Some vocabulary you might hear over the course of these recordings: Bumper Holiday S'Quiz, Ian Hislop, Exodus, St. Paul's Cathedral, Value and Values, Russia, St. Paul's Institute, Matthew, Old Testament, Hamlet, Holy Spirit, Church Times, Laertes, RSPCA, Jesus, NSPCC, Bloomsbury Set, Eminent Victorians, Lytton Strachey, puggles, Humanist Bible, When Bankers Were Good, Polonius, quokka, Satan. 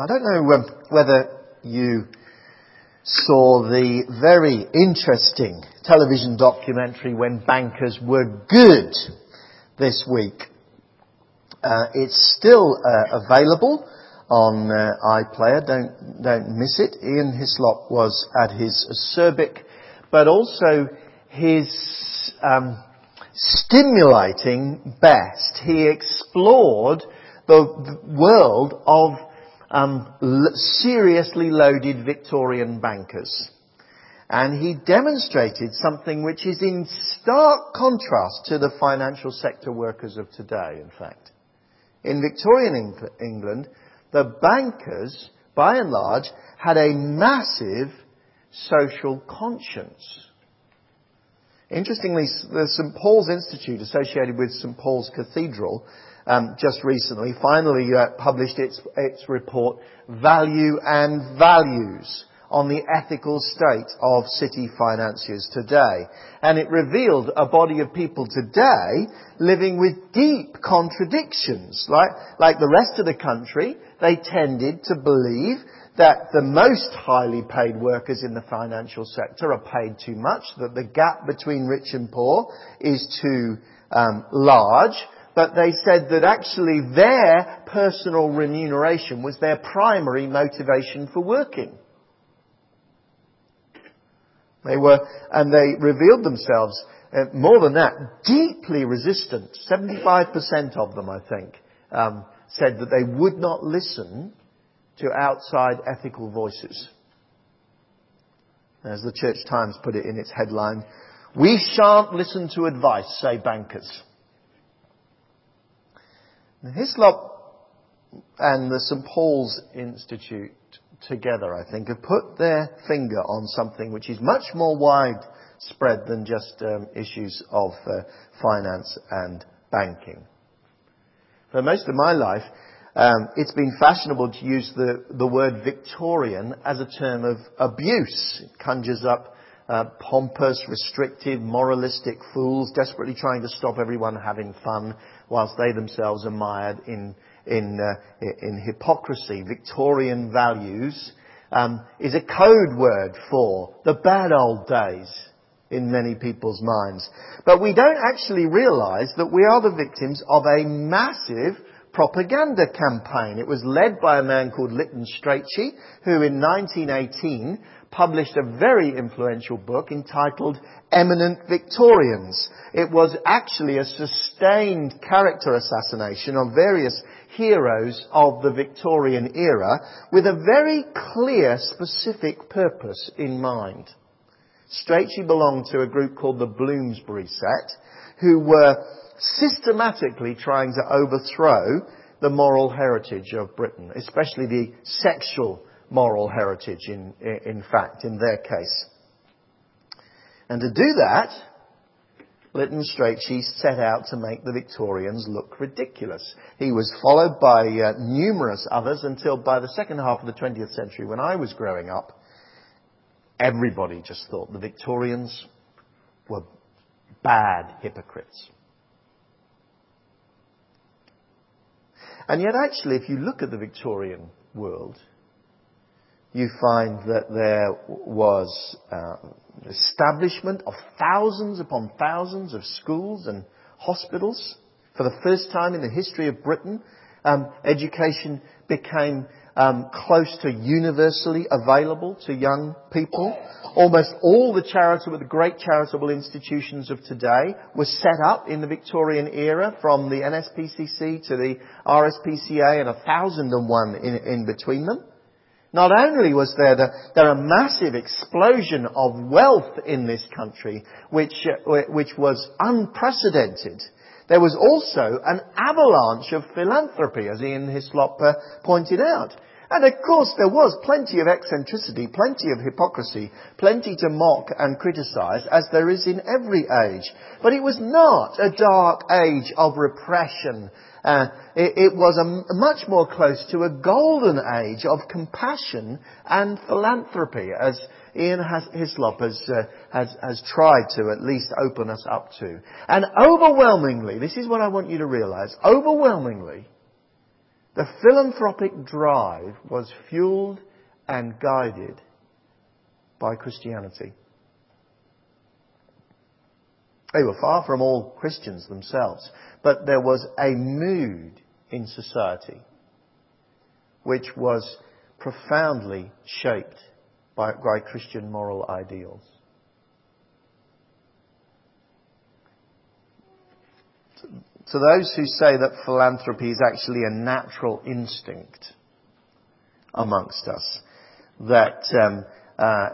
I don't know whether you saw the very interesting television documentary When Bankers Were Good this week. It's still available on iPlayer. Don't miss it. Ian Hislop was at his acerbic, but also his stimulating best. He explored the world of seriously loaded Victorian bankers. And he demonstrated something which is in stark contrast to the financial sector workers of today, in fact. In Victorian England, the bankers, by and large, had a massive social conscience. Interestingly, the St. Paul's Institute, associated with St. Paul's Cathedral, just recently, finally published its report, Value and Values, on the ethical state of city financiers today. And it revealed a body of people today living with deep contradictions. Like the rest of the country, they tended to believe that the most highly paid workers in the financial sector are paid too much, that the gap between rich and poor is too large. But they said that actually their personal remuneration was their primary motivation for working. They revealed themselves, more than that, deeply resistant. 75% of them, I think, said that they would not listen to outside ethical voices. As the Church Times put it in its headline, "We shan't listen to advice, say bankers." Now, Hislop and the St. Paul's Institute together, I think, have put their finger on something which is much more widespread than just issues of finance and banking. For most of my life, it's been fashionable to use the word Victorian as a term of abuse. It conjures up pompous, restrictive, moralistic fools desperately trying to stop everyone having fun whilst they themselves are mired in hypocrisy. Victorian values is a code word for the bad old days in many people's minds. But we don't actually realise that we are the victims of a massive propaganda campaign. It was led by a man called Lytton Strachey, who in 1918 published a very influential book entitled Eminent Victorians. It was actually a sustained character assassination on various heroes of the Victorian era with a very clear, specific purpose in mind. Strachey belonged to a group called the Bloomsbury Set, who were systematically trying to overthrow the moral heritage of Britain, especially the sexual moral heritage, in fact, in their case. And to do that, Lytton Strachey set out to make the Victorians look ridiculous. He was followed by numerous others until by the second half of the 20th century, when I was growing up, everybody just thought the Victorians were bad hypocrites. And yet actually, if you look at the Victorian world, you find that there was establishment of thousands upon thousands of schools and hospitals. For the first time in the history of Britain, education became close to universally available to young people. Almost all the great charitable institutions of today were set up in the Victorian era, from the NSPCC to the RSPCA and 1,001 in between them. Not only was there a massive explosion of wealth in this country, which was unprecedented, there was also an avalanche of philanthropy, as Ian Hislop pointed out. And of course there was plenty of eccentricity, plenty of hypocrisy, plenty to mock and criticise, as there is in every age. But it was not a dark age of repression. It was much more close to a golden age of compassion and philanthropy, as Ian Hislop has tried to at least open us up to. And overwhelmingly, this is what I want you to realise, overwhelmingly, The philanthropic drive was fueled and guided by Christianity. They were far from all Christians themselves, but there was a mood in society which was profoundly shaped by Christian moral ideals. To those who say that philanthropy is actually a natural instinct amongst us, that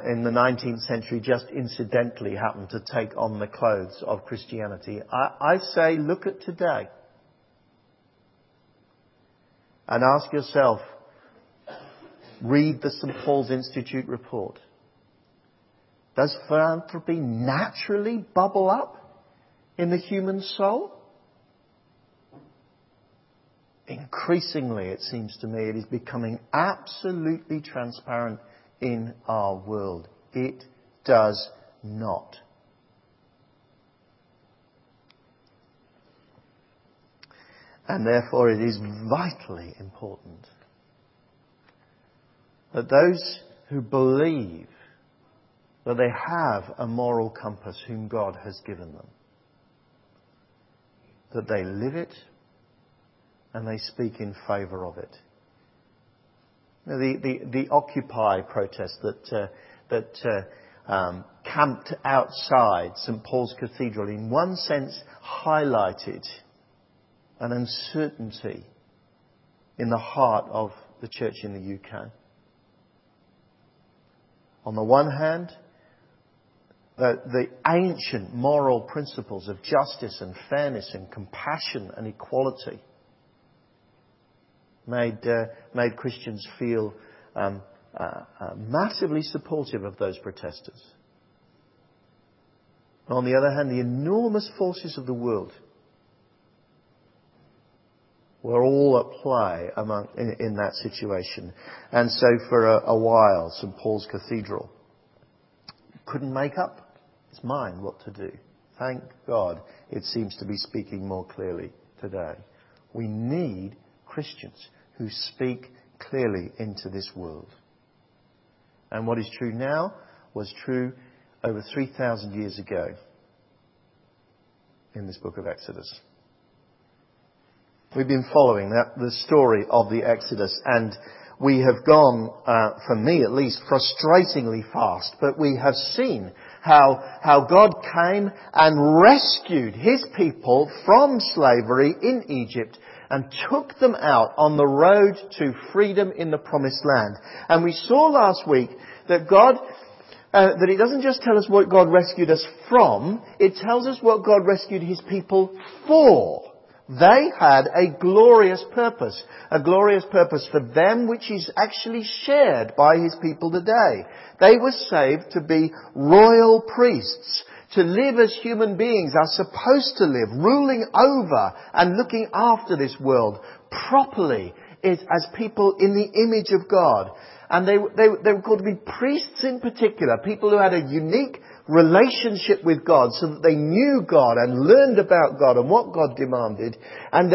in the 19th century just incidentally happened to take on the clothes of Christianity, I say look at today and ask yourself, read the St. Paul's Institute report. Does philanthropy naturally bubble up in the human soul? Increasingly, it seems to me, it is becoming absolutely transparent in our world. It does not. And therefore, it is vitally important that those who believe that they have a moral compass whom God has given them, that they live it and they speak in favour of it. Now, the Occupy protest that camped outside St. Paul's Cathedral in one sense highlighted an uncertainty in the heart of the church in the UK. On the one hand, the ancient moral principles of justice and fairness and compassion and equality made Christians feel massively supportive of those protesters. On the other hand, the enormous forces of the world were all at play in that situation. And so for a while, St. Paul's Cathedral couldn't make up its mind what to do. Thank God it seems to be speaking more clearly today. We need Christians who speak clearly into this world. And what is true now was true over 3,000 years ago in this book of Exodus. We've been following the story of the Exodus, and we have gone, for me at least, frustratingly fast, but we have seen how God came and rescued his people from slavery in Egypt and took them out on the road to freedom in the promised land. And we saw last week that God, that it doesn't just tell us what God rescued us from, it tells us what God rescued his people for. They had a glorious purpose for them which is actually shared by his people today. They were saved to be royal priests. To live as human beings are supposed to live, ruling over and looking after this world properly as people in the image of God. And they were called to be priests in particular, people who had a unique relationship with God so that they knew God and learned about God and what God demanded, and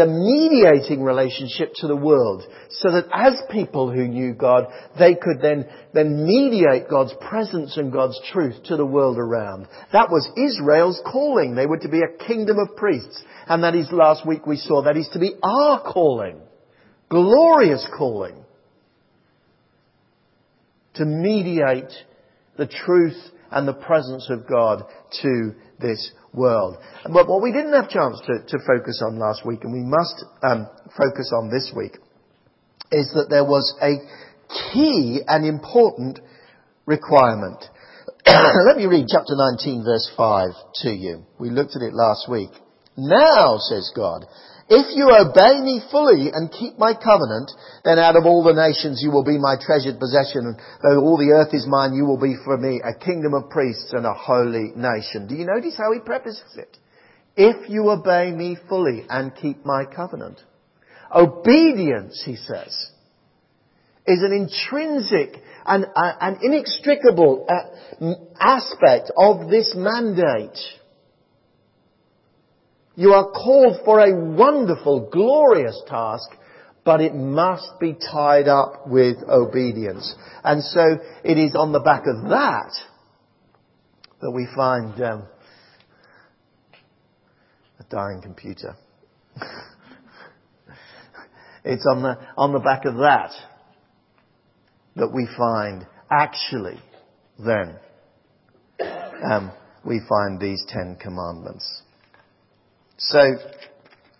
a mediating relationship to the world so that as people who knew God, they could then mediate God's presence and God's truth to the world around. That was Israel's calling. They were to be a kingdom of priests. And that is, last week we saw, that is to be our calling. Glorious calling. To mediate the truth and the presence of God to this world. But what we didn't have a chance to focus on last week, and we must focus on this week, is that there was a key and important requirement. Let me read chapter 19, verse 5 to you. We looked at it last week. Now, says God, if you obey me fully and keep my covenant, then out of all the nations you will be my treasured possession. And though all the earth is mine, you will be for me a kingdom of priests and a holy nation. Do you notice how he prefaces it? If you obey me fully and keep my covenant. Obedience, he says, is an intrinsic and an inextricable aspect of this mandate. You are called for a wonderful, glorious task but it must be tied up with obedience. And so it is on the back of that that we find a dying computer. It's on the back of that that we find actually then we find these 10 commandments. So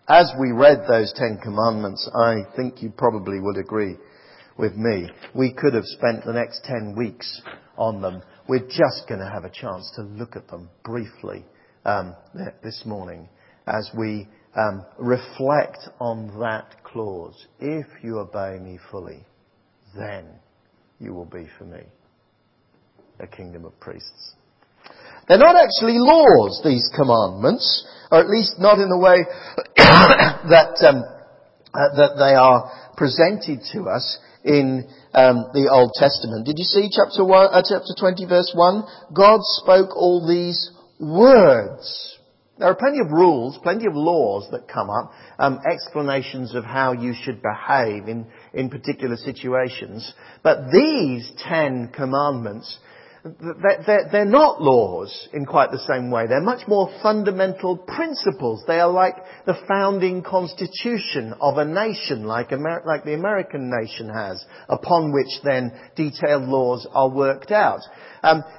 as we read those 10 commandments, I think you probably would agree with me. We could have spent the next 10 weeks on them. We're just going to have a chance to look at them briefly this morning as we reflect on that clause. If you obey me fully, then you will be for me a kingdom of priests. They're not actually laws, these commandments, or at least not in the way that they are presented to us in the Old Testament. Did you see chapter 20, verse 1? God spoke all these words. There are plenty of rules, plenty of laws that come up, explanations of how you should behave in particular situations. But these 10 commandments, they're not laws in quite the same way. They're much more fundamental principles. They are like the founding constitution of a nation, like the American nation has, upon which then detailed laws are worked out.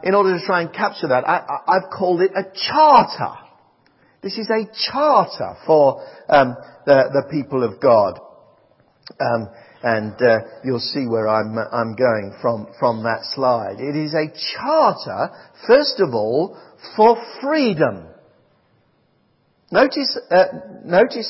In order to try and capture that, I've called it a charter. This is a charter for the people of God. And you'll see where I'm going from that slide. It is a charter, first of all, for freedom. Notice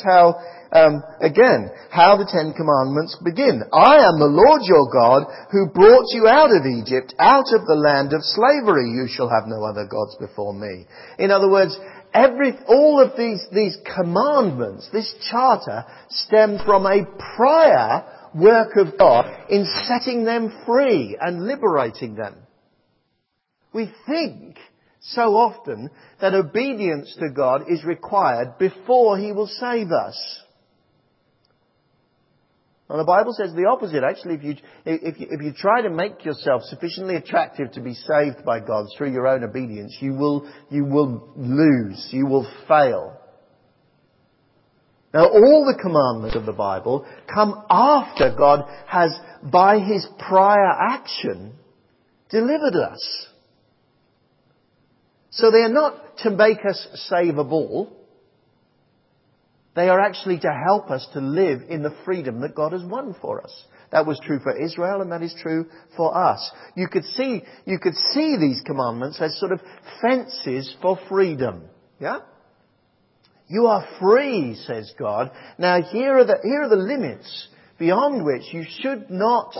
how how the 10 commandments begin. I am the Lord your God who brought you out of Egypt, out of the land of slavery. You shall have no other gods before me. In other words, all of these commandments, this charter, stem from a prior work of God in setting them free and liberating them. We think so often that obedience to God is required before He will save us. And the Bible says the opposite. Actually, if you try to make yourself sufficiently attractive to be saved by God through your own obedience, you will lose, you will fail. Now, all the commandments of the Bible come after God has, by His prior action, delivered us. So they are not to make us savable. They are actually to help us to live in the freedom that God has won for us. That was true for Israel, and that is true for us. You could see these commandments as sort of fences for freedom. Yeah? You are free, says God. Now here are the limits beyond which you should not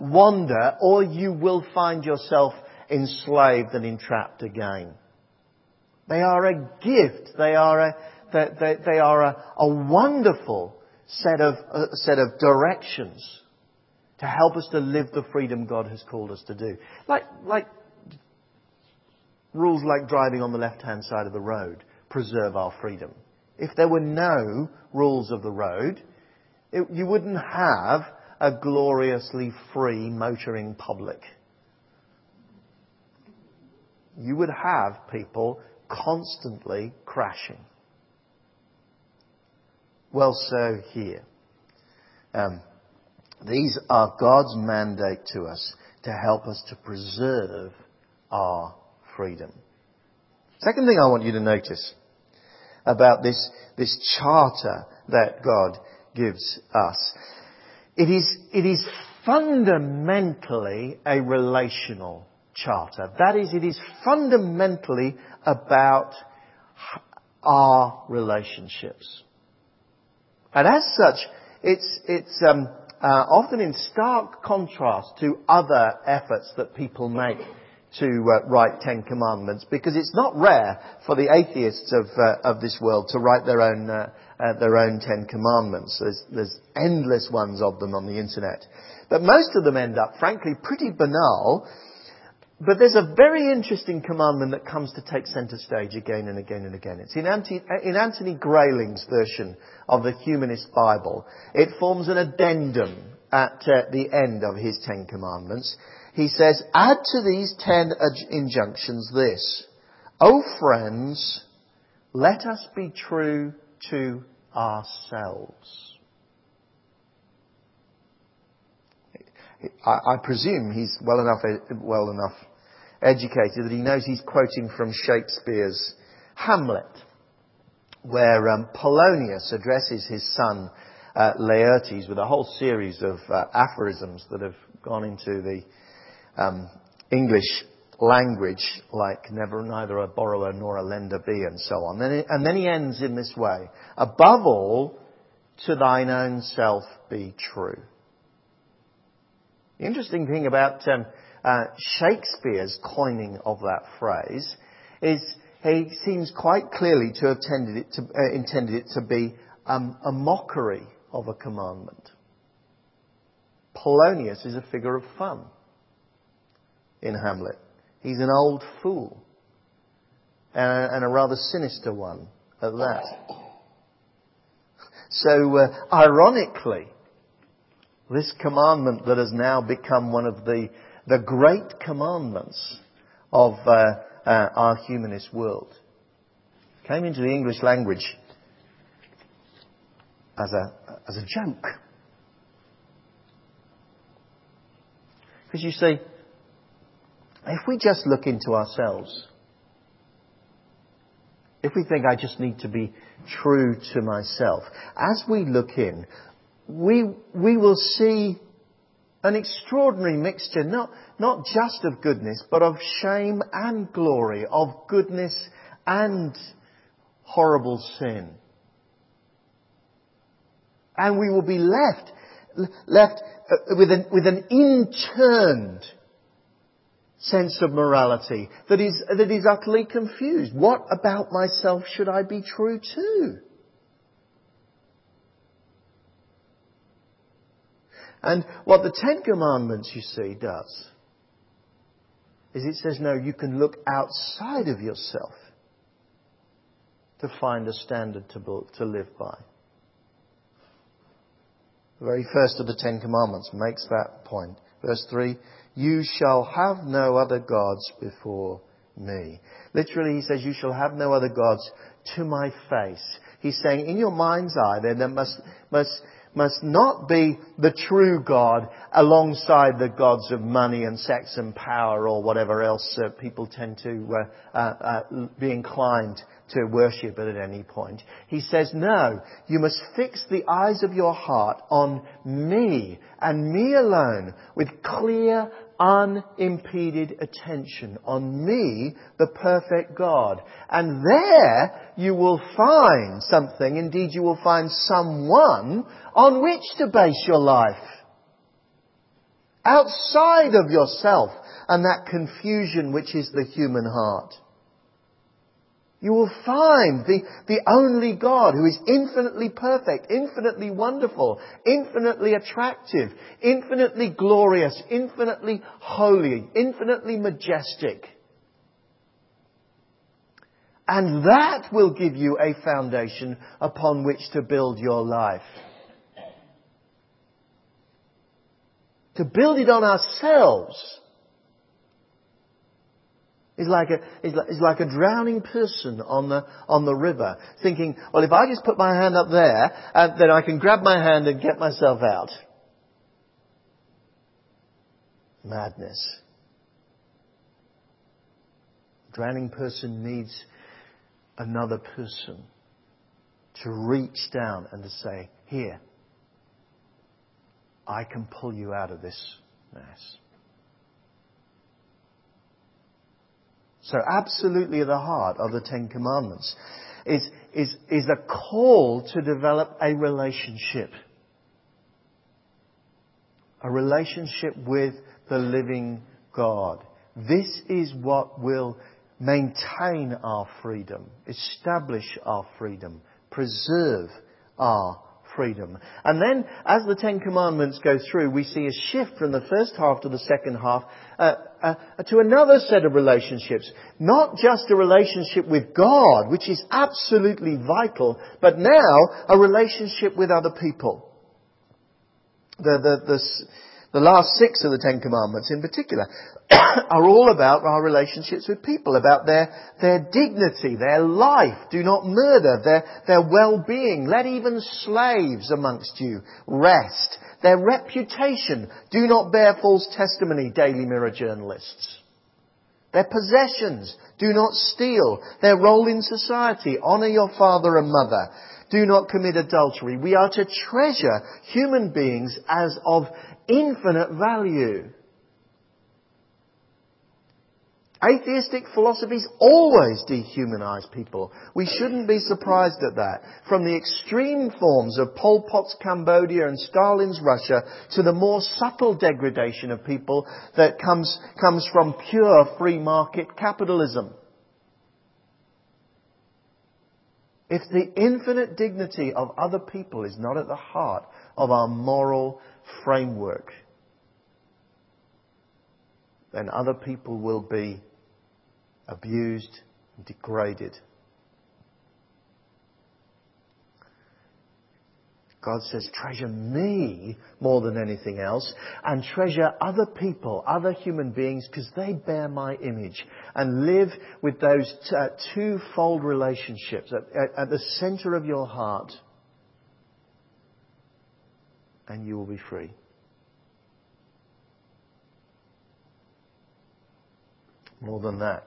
wander, or you will find yourself enslaved and entrapped again. They are a gift. They are a wonderful set of directions to help us to live the freedom God has called us to do. Like rules like driving on the left-hand side of the road preserve our freedom. If there were no rules of the road, you wouldn't have a gloriously free motoring public. You would have people constantly crashing. Well, so here. These are God's mandate to us to help us to preserve our freedom. Second thing I want you to notice about this charter that God gives us. It is fundamentally a relational charter. That is, it is fundamentally about our relationships. And as such, it's often in stark contrast to other efforts that people make to write 10 commandments, because it's not rare for the atheists of this world to write their own 10 commandments. There's endless ones of them on the internet, but most of them end up, frankly, pretty banal. But there's a very interesting commandment that comes to take centre stage again and again and again. It's in Anthony Grayling's version of the Humanist Bible. It forms an addendum at the end of his Ten Commandments. He says, add to these 10 injunctions this. O friends, let us be true to ourselves. I presume he's well enough educated that he knows he's quoting from Shakespeare's Hamlet, where Polonius addresses his son Laertes with a whole series of aphorisms that have gone into the English language, like neither a borrower nor a lender be, and so on. And then he ends in this way: above all, to thine own self be true. The interesting thing about Shakespeare's coining of that phrase is he seems quite clearly to have intended it to be a mockery of a commandment. Polonius is a figure of fun in Hamlet. He's an old fool, and a rather sinister one at that. So, ironically, this commandment that has now become one of the great commandments of our humanist world came into the English language as a joke. Because you see, if we just look into ourselves, if we think I just need to be true to myself, as we look in, we will see an extraordinary mixture, not just of goodness, but of shame and glory, of goodness and horrible sin. And we will be left with an interned sense of morality that is utterly confused. What about myself should I be true to? And what the Ten Commandments, you see, does is it says, no, you can look outside of yourself to find a standard to live by. The very first of the Ten Commandments makes that point. Verse 3, you shall have no other gods before me. Literally, he says, you shall have no other gods to my face. He's saying, in your mind's eye, then there must not be the true God alongside the gods of money and sex and power or whatever else people tend to be inclined to worship at any point. He says, no, you must fix the eyes of your heart on me and me alone, with clear, unimpeded attention on me, the perfect God. And there you will find something, indeed you will find someone on which to base your life. Outside of yourself and that confusion which is the human heart. You will find the only God who is infinitely perfect, infinitely wonderful, infinitely attractive, infinitely glorious, infinitely holy, infinitely majestic. And that will give you a foundation upon which to build your life. To build it on ourselves is like a drowning person on the river, thinking, well, if I just put my hand up there, then I can grab my hand and get myself out. Madness. A drowning person needs another person to reach down and to say, here, I can pull you out of this mess. So absolutely at the heart of the Ten Commandments is a call to develop a relationship with the living God. This is what will maintain our freedom, establish our freedom, preserve our freedom. And then, as the Ten Commandments go through, we see a shift from the first half to the second half to another set of relationships. Not just a relationship with God, which is absolutely vital, but now a relationship with other people. The last six of the Ten Commandments in particular are all about our relationships with people, about their dignity, their life, do not murder, their well-being, let even slaves amongst you rest, their reputation, do not bear false testimony, Daily Mirror journalists, their possessions, do not steal, their role in society, honour your father and mother, do not commit adultery. We are to treasure human beings as of infinite value. Atheistic philosophies always dehumanize people. We shouldn't be surprised at that. From the extreme forms of Pol Pot's Cambodia and Stalin's Russia to the more subtle degradation of people that comes from pure free market capitalism. If the infinite dignity of other people is not at the heart of our moral framework, then other people will be abused and degraded. God says, treasure me more than anything else, and treasure other people, other human beings, because they bear my image, and live with those twofold relationships at the centre of your heart, and you will be free. More than that,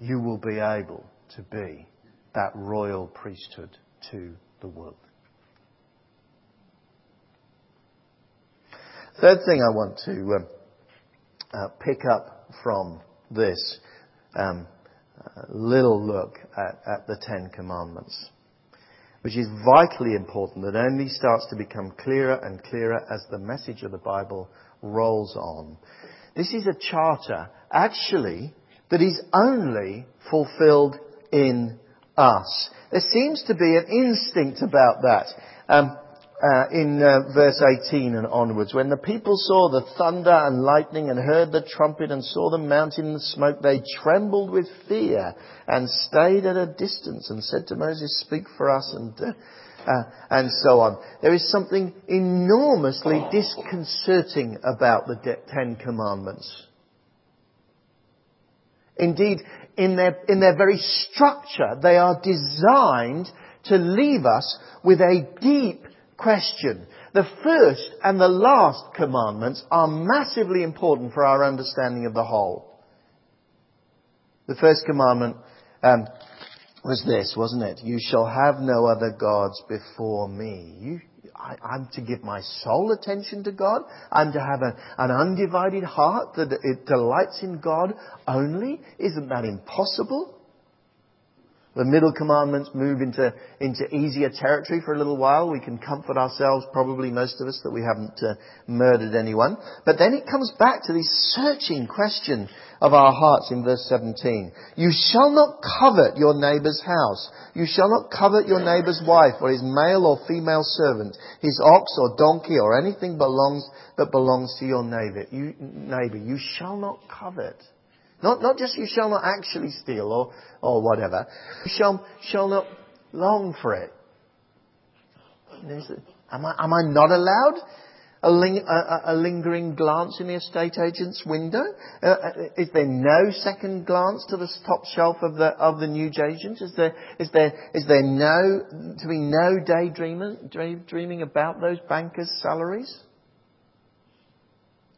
you will be able to be that royal priesthood to the world. Third thing I want to pick up from this little look at the Ten Commandments, which is vitally important, that only starts to become clearer and clearer as the message of the Bible rolls on. This is a charter, actually, that is only fulfilled in us. There seems to be an instinct about that. In verse 18 and onwards, when the people saw the thunder and lightning and heard the trumpet and saw the mountain and the smoke, they trembled with fear and stayed at a distance and said to Moses, "Speak for us," and so on. There is something enormously disconcerting about the Ten Commandments. Indeed, in their very structure, they are designed to leave us with a deep question. The first and the last commandments are massively important for our understanding of the whole. The first commandment was this, wasn't it? You shall have no other gods before me. I'm to give my sole attention to God. I'm to have an undivided heart that it delights in God only. Isn't that impossible? The middle commandments move into easier territory for a little while. We can comfort ourselves, probably most of us, that we haven't murdered anyone. But then it comes back to this searching question of our hearts in verse 17. You shall not covet your neighbour's house. You shall not covet your neighbour's wife or his male or female servant, his ox or donkey or anything that belongs to your neighbour. You shall not covet. Not just you shall not actually steal or whatever. You shall not long for it. Am I not allowed a lingering glance in the estate agent's window? Is there no second glance to the top shelf of the news agent? Is there to be no daydreaming about those bankers' salaries?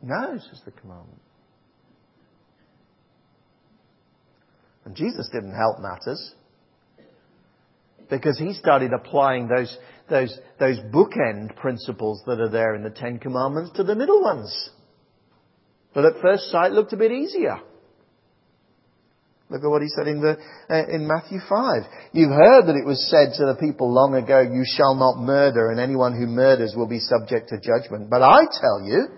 No, says the commandment. And Jesus didn't help matters, because he started applying those bookend principles that are there in the Ten Commandments to the middle ones, that at first sight looked a bit easier. Look at what he said in Matthew 5. You've heard that it was said to the people long ago, "You shall not murder, and anyone who murders will be subject to judgment." But I tell you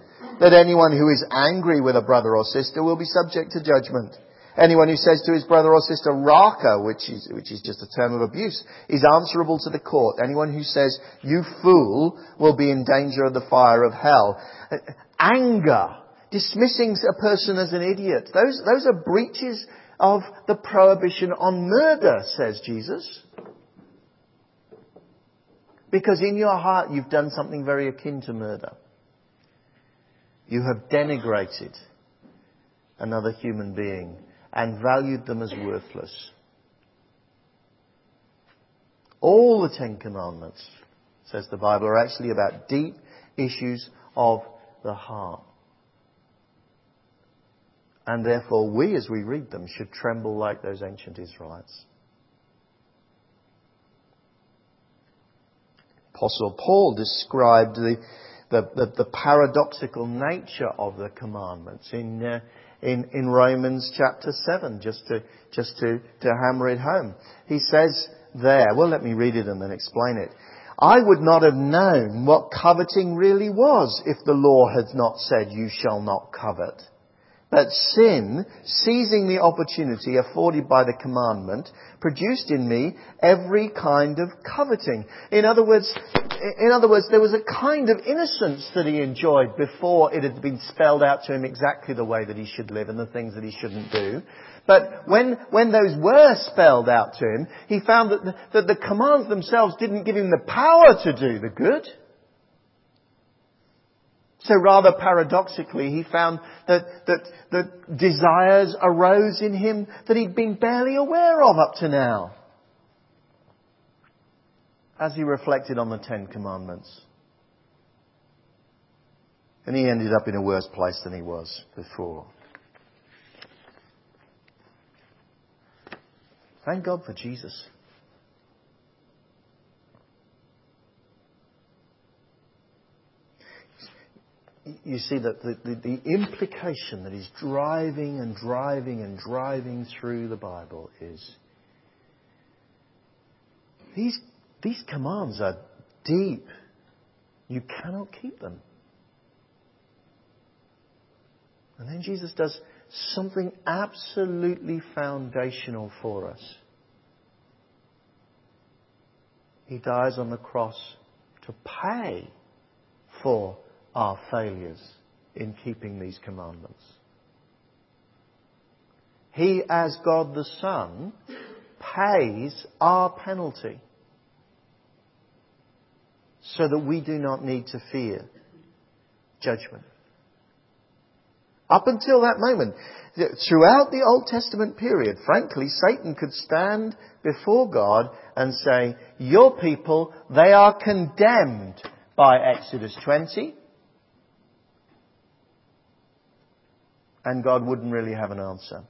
that anyone who is angry with a brother or sister will be subject to judgment. Anyone who says to his brother or sister, "Raka," which is just a term of abuse, is answerable to the court. Anyone who says, "You fool," will be in danger of the fire of hell. Anger, dismissing a person as an idiot, those are breaches of the prohibition on murder, says Jesus. Because in your heart you've done something very akin to murder. You have denigrated another human being and valued them as worthless. All the Ten Commandments, says the Bible, are actually about deep issues of the heart. And therefore we, as we read them, should tremble like those ancient Israelites. Apostle Paul described the paradoxical nature of the commandments in Romans chapter 7, just to hammer it home. He says there, well, let me read it and then explain it. "I would not have known what coveting really was if the law had not said, 'You shall not covet.' But sin, seizing the opportunity afforded by the commandment, produced in me every kind of coveting." In other words, there was a kind of innocence that he enjoyed before it had been spelled out to him exactly the way that he should live and the things that he shouldn't do. But when those were spelled out to him, he found that the commands themselves didn't give him the power to do the good. So rather paradoxically, he found that desires arose in him that he'd been barely aware of up to now, as he reflected on the Ten Commandments. And he ended up in a worse place than he was before. Thank God for Jesus. You see that the implication that is driving through the Bible is these commands are deep. You cannot keep them. And then Jesus does something absolutely foundational for us. He dies on the cross to pay for our failures in keeping these commandments. He, as God the Son, pays our penalty so that we do not need to fear judgment. Up until that moment, throughout the Old Testament period, frankly, Satan could stand before God and say, "Your people, they are condemned by Exodus 20. And God wouldn't really have an answer.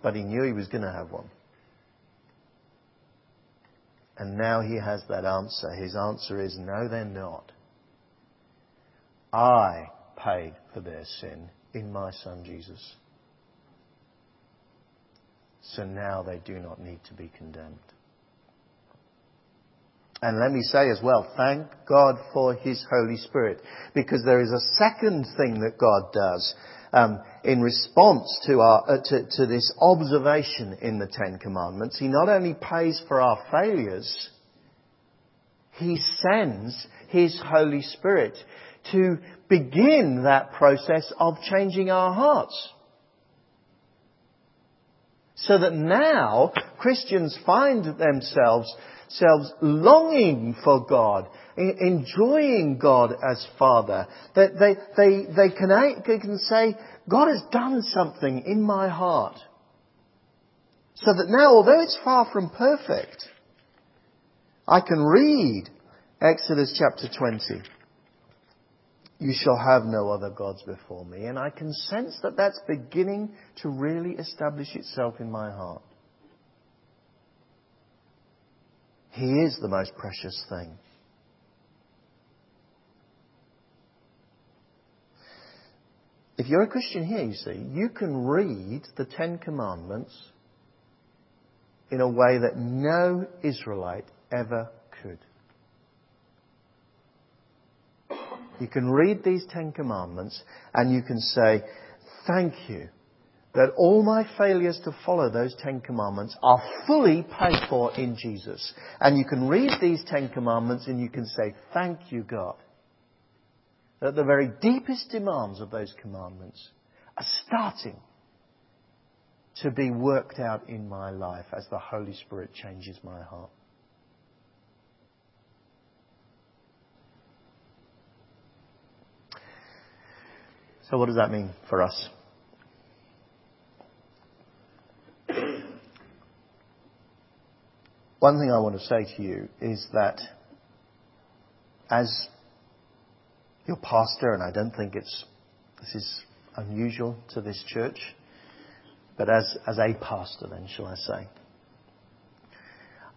But he knew he was going to have one. And now he has that answer. His answer is, "No, they're not. I paid for their sin in my Son Jesus. So now they do not need to be condemned." And let me say as well, thank God for His Holy Spirit, because there is a second thing that God does in response to to this observation in the Ten Commandments. He not only pays for our failures, He sends His Holy Spirit to begin that process of changing our hearts. So that now Christians find themselves longing for God, enjoying God as Father, that they can say, "God has done something in my heart." So that now, although it's far from perfect, I can read Exodus chapter 20. "You shall have no other gods before me." And I can sense that that's beginning to really establish itself in my heart. He is the most precious thing. If you're a Christian here, you see, you can read the Ten Commandments in a way that no Israelite ever could. You can read these Ten Commandments and you can say, thank you that all my failures to follow those 10 Commandments are fully paid for in Jesus. And you can read these 10 Commandments and you can say, thank you, God, that the very deepest demands of those commandments are starting to be worked out in my life as the Holy Spirit changes my heart. So what does that mean for us? One thing I want to say to you is that as your pastor, and I don't think this is unusual to this church, but as a pastor then, shall I say,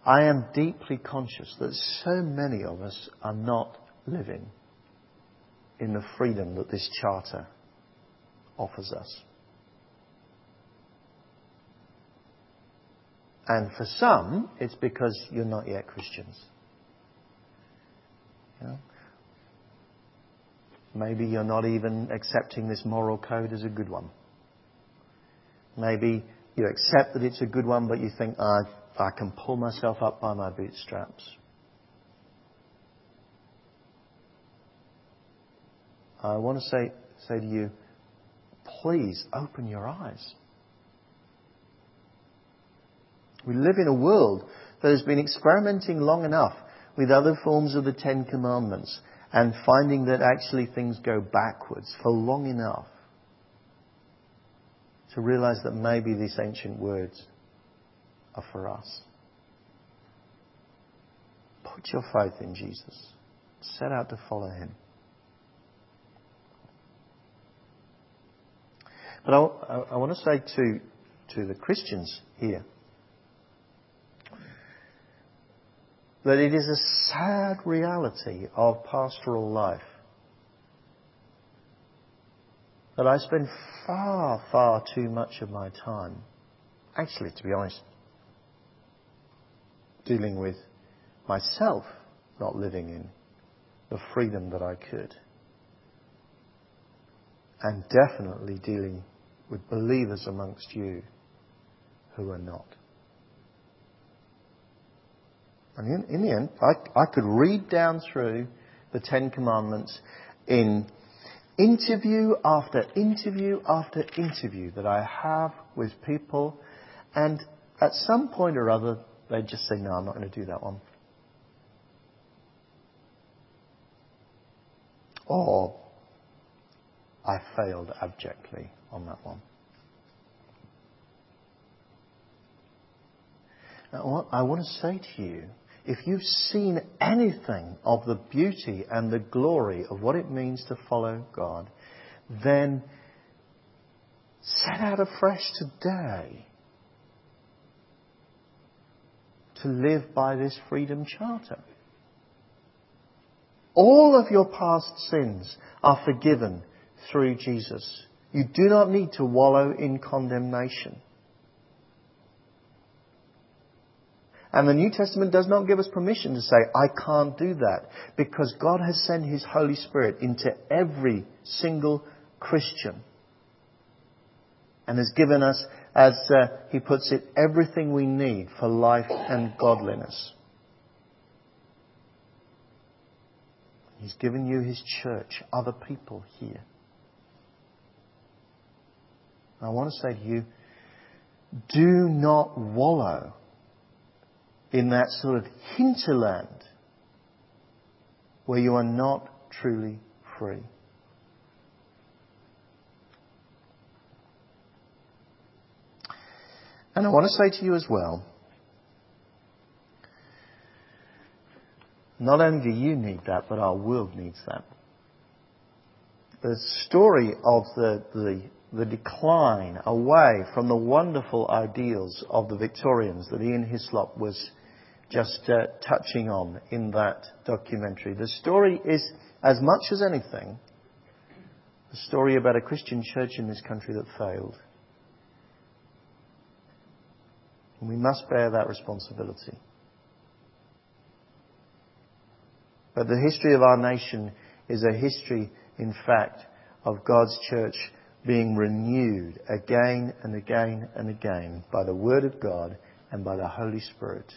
I am deeply conscious that so many of us are not living in the freedom that this charter offers us. And for some, it's because you're not yet Christians. You know? Maybe you're not even accepting this moral code as a good one. Maybe you accept that it's a good one, but you think, I can pull myself up by my bootstraps. I want to say to you, please open your eyes. We live in a world that has been experimenting long enough with other forms of the 10 Commandments and finding that actually things go backwards for long enough to realize that maybe these ancient words are for us. Put your faith in Jesus. Set out to follow him. But I want to say to the Christians here that it is a sad reality of pastoral life that I spend far, far too much of my time, actually, to be honest, dealing with myself not living in the freedom that I could, and definitely dealing with believers amongst you who are not. And in the end, I could read down through the 10 Commandments in interview after interview after interview that I have with people, and at some point or other, they just say, no, I'm not going to do that one. Or, I failed abjectly on that one. Now, what I want to say to you, if you've seen anything of the beauty and the glory of what it means to follow God, then set out afresh today to live by this freedom charter. All of your past sins are forgiven through Jesus. You do not need to wallow in condemnation. And the New Testament does not give us permission to say, I can't do that, because God has sent his Holy Spirit into every single Christian and has given us, as he puts it, everything we need for life and godliness. He's given you his church, other people here. I want to say to you, do not wallow in that sort of hinterland where you are not truly free. And I want to say to you as well, not only do you need that, but our world needs that. The story of the decline away from the wonderful ideals of the Victorians that Ian Hislop was just touching on in that documentary. The story is, as much as anything, a story about a Christian church in this country that failed. And we must bear that responsibility. But the history of our nation is a history, in fact, of God's church being renewed again and again and again by the Word of God and by the Holy Spirit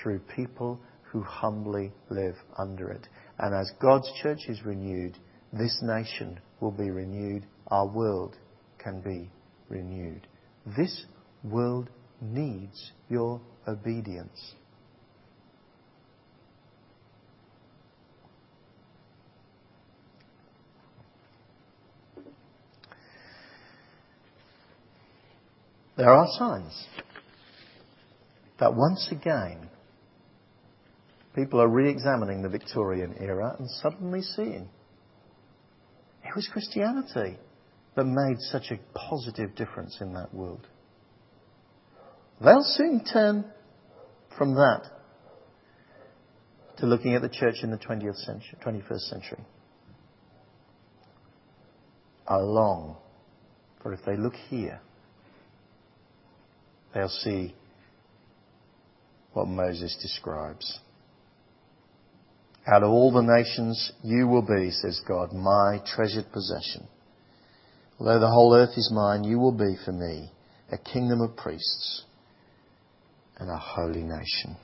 through people who humbly live under it. And as God's church is renewed, this nation will be renewed. Our world can be renewed. This world needs your obedience. There are signs that once again people are re-examining the Victorian era and suddenly seeing it was Christianity that made such a positive difference in that world. They'll soon turn from that to looking at the church in the 21st century. I long for if they look here, they'll see what Moses describes. Out of all the nations you will be, says God, my treasured possession. Although the whole earth is mine, you will be for me a kingdom of priests and a holy nation.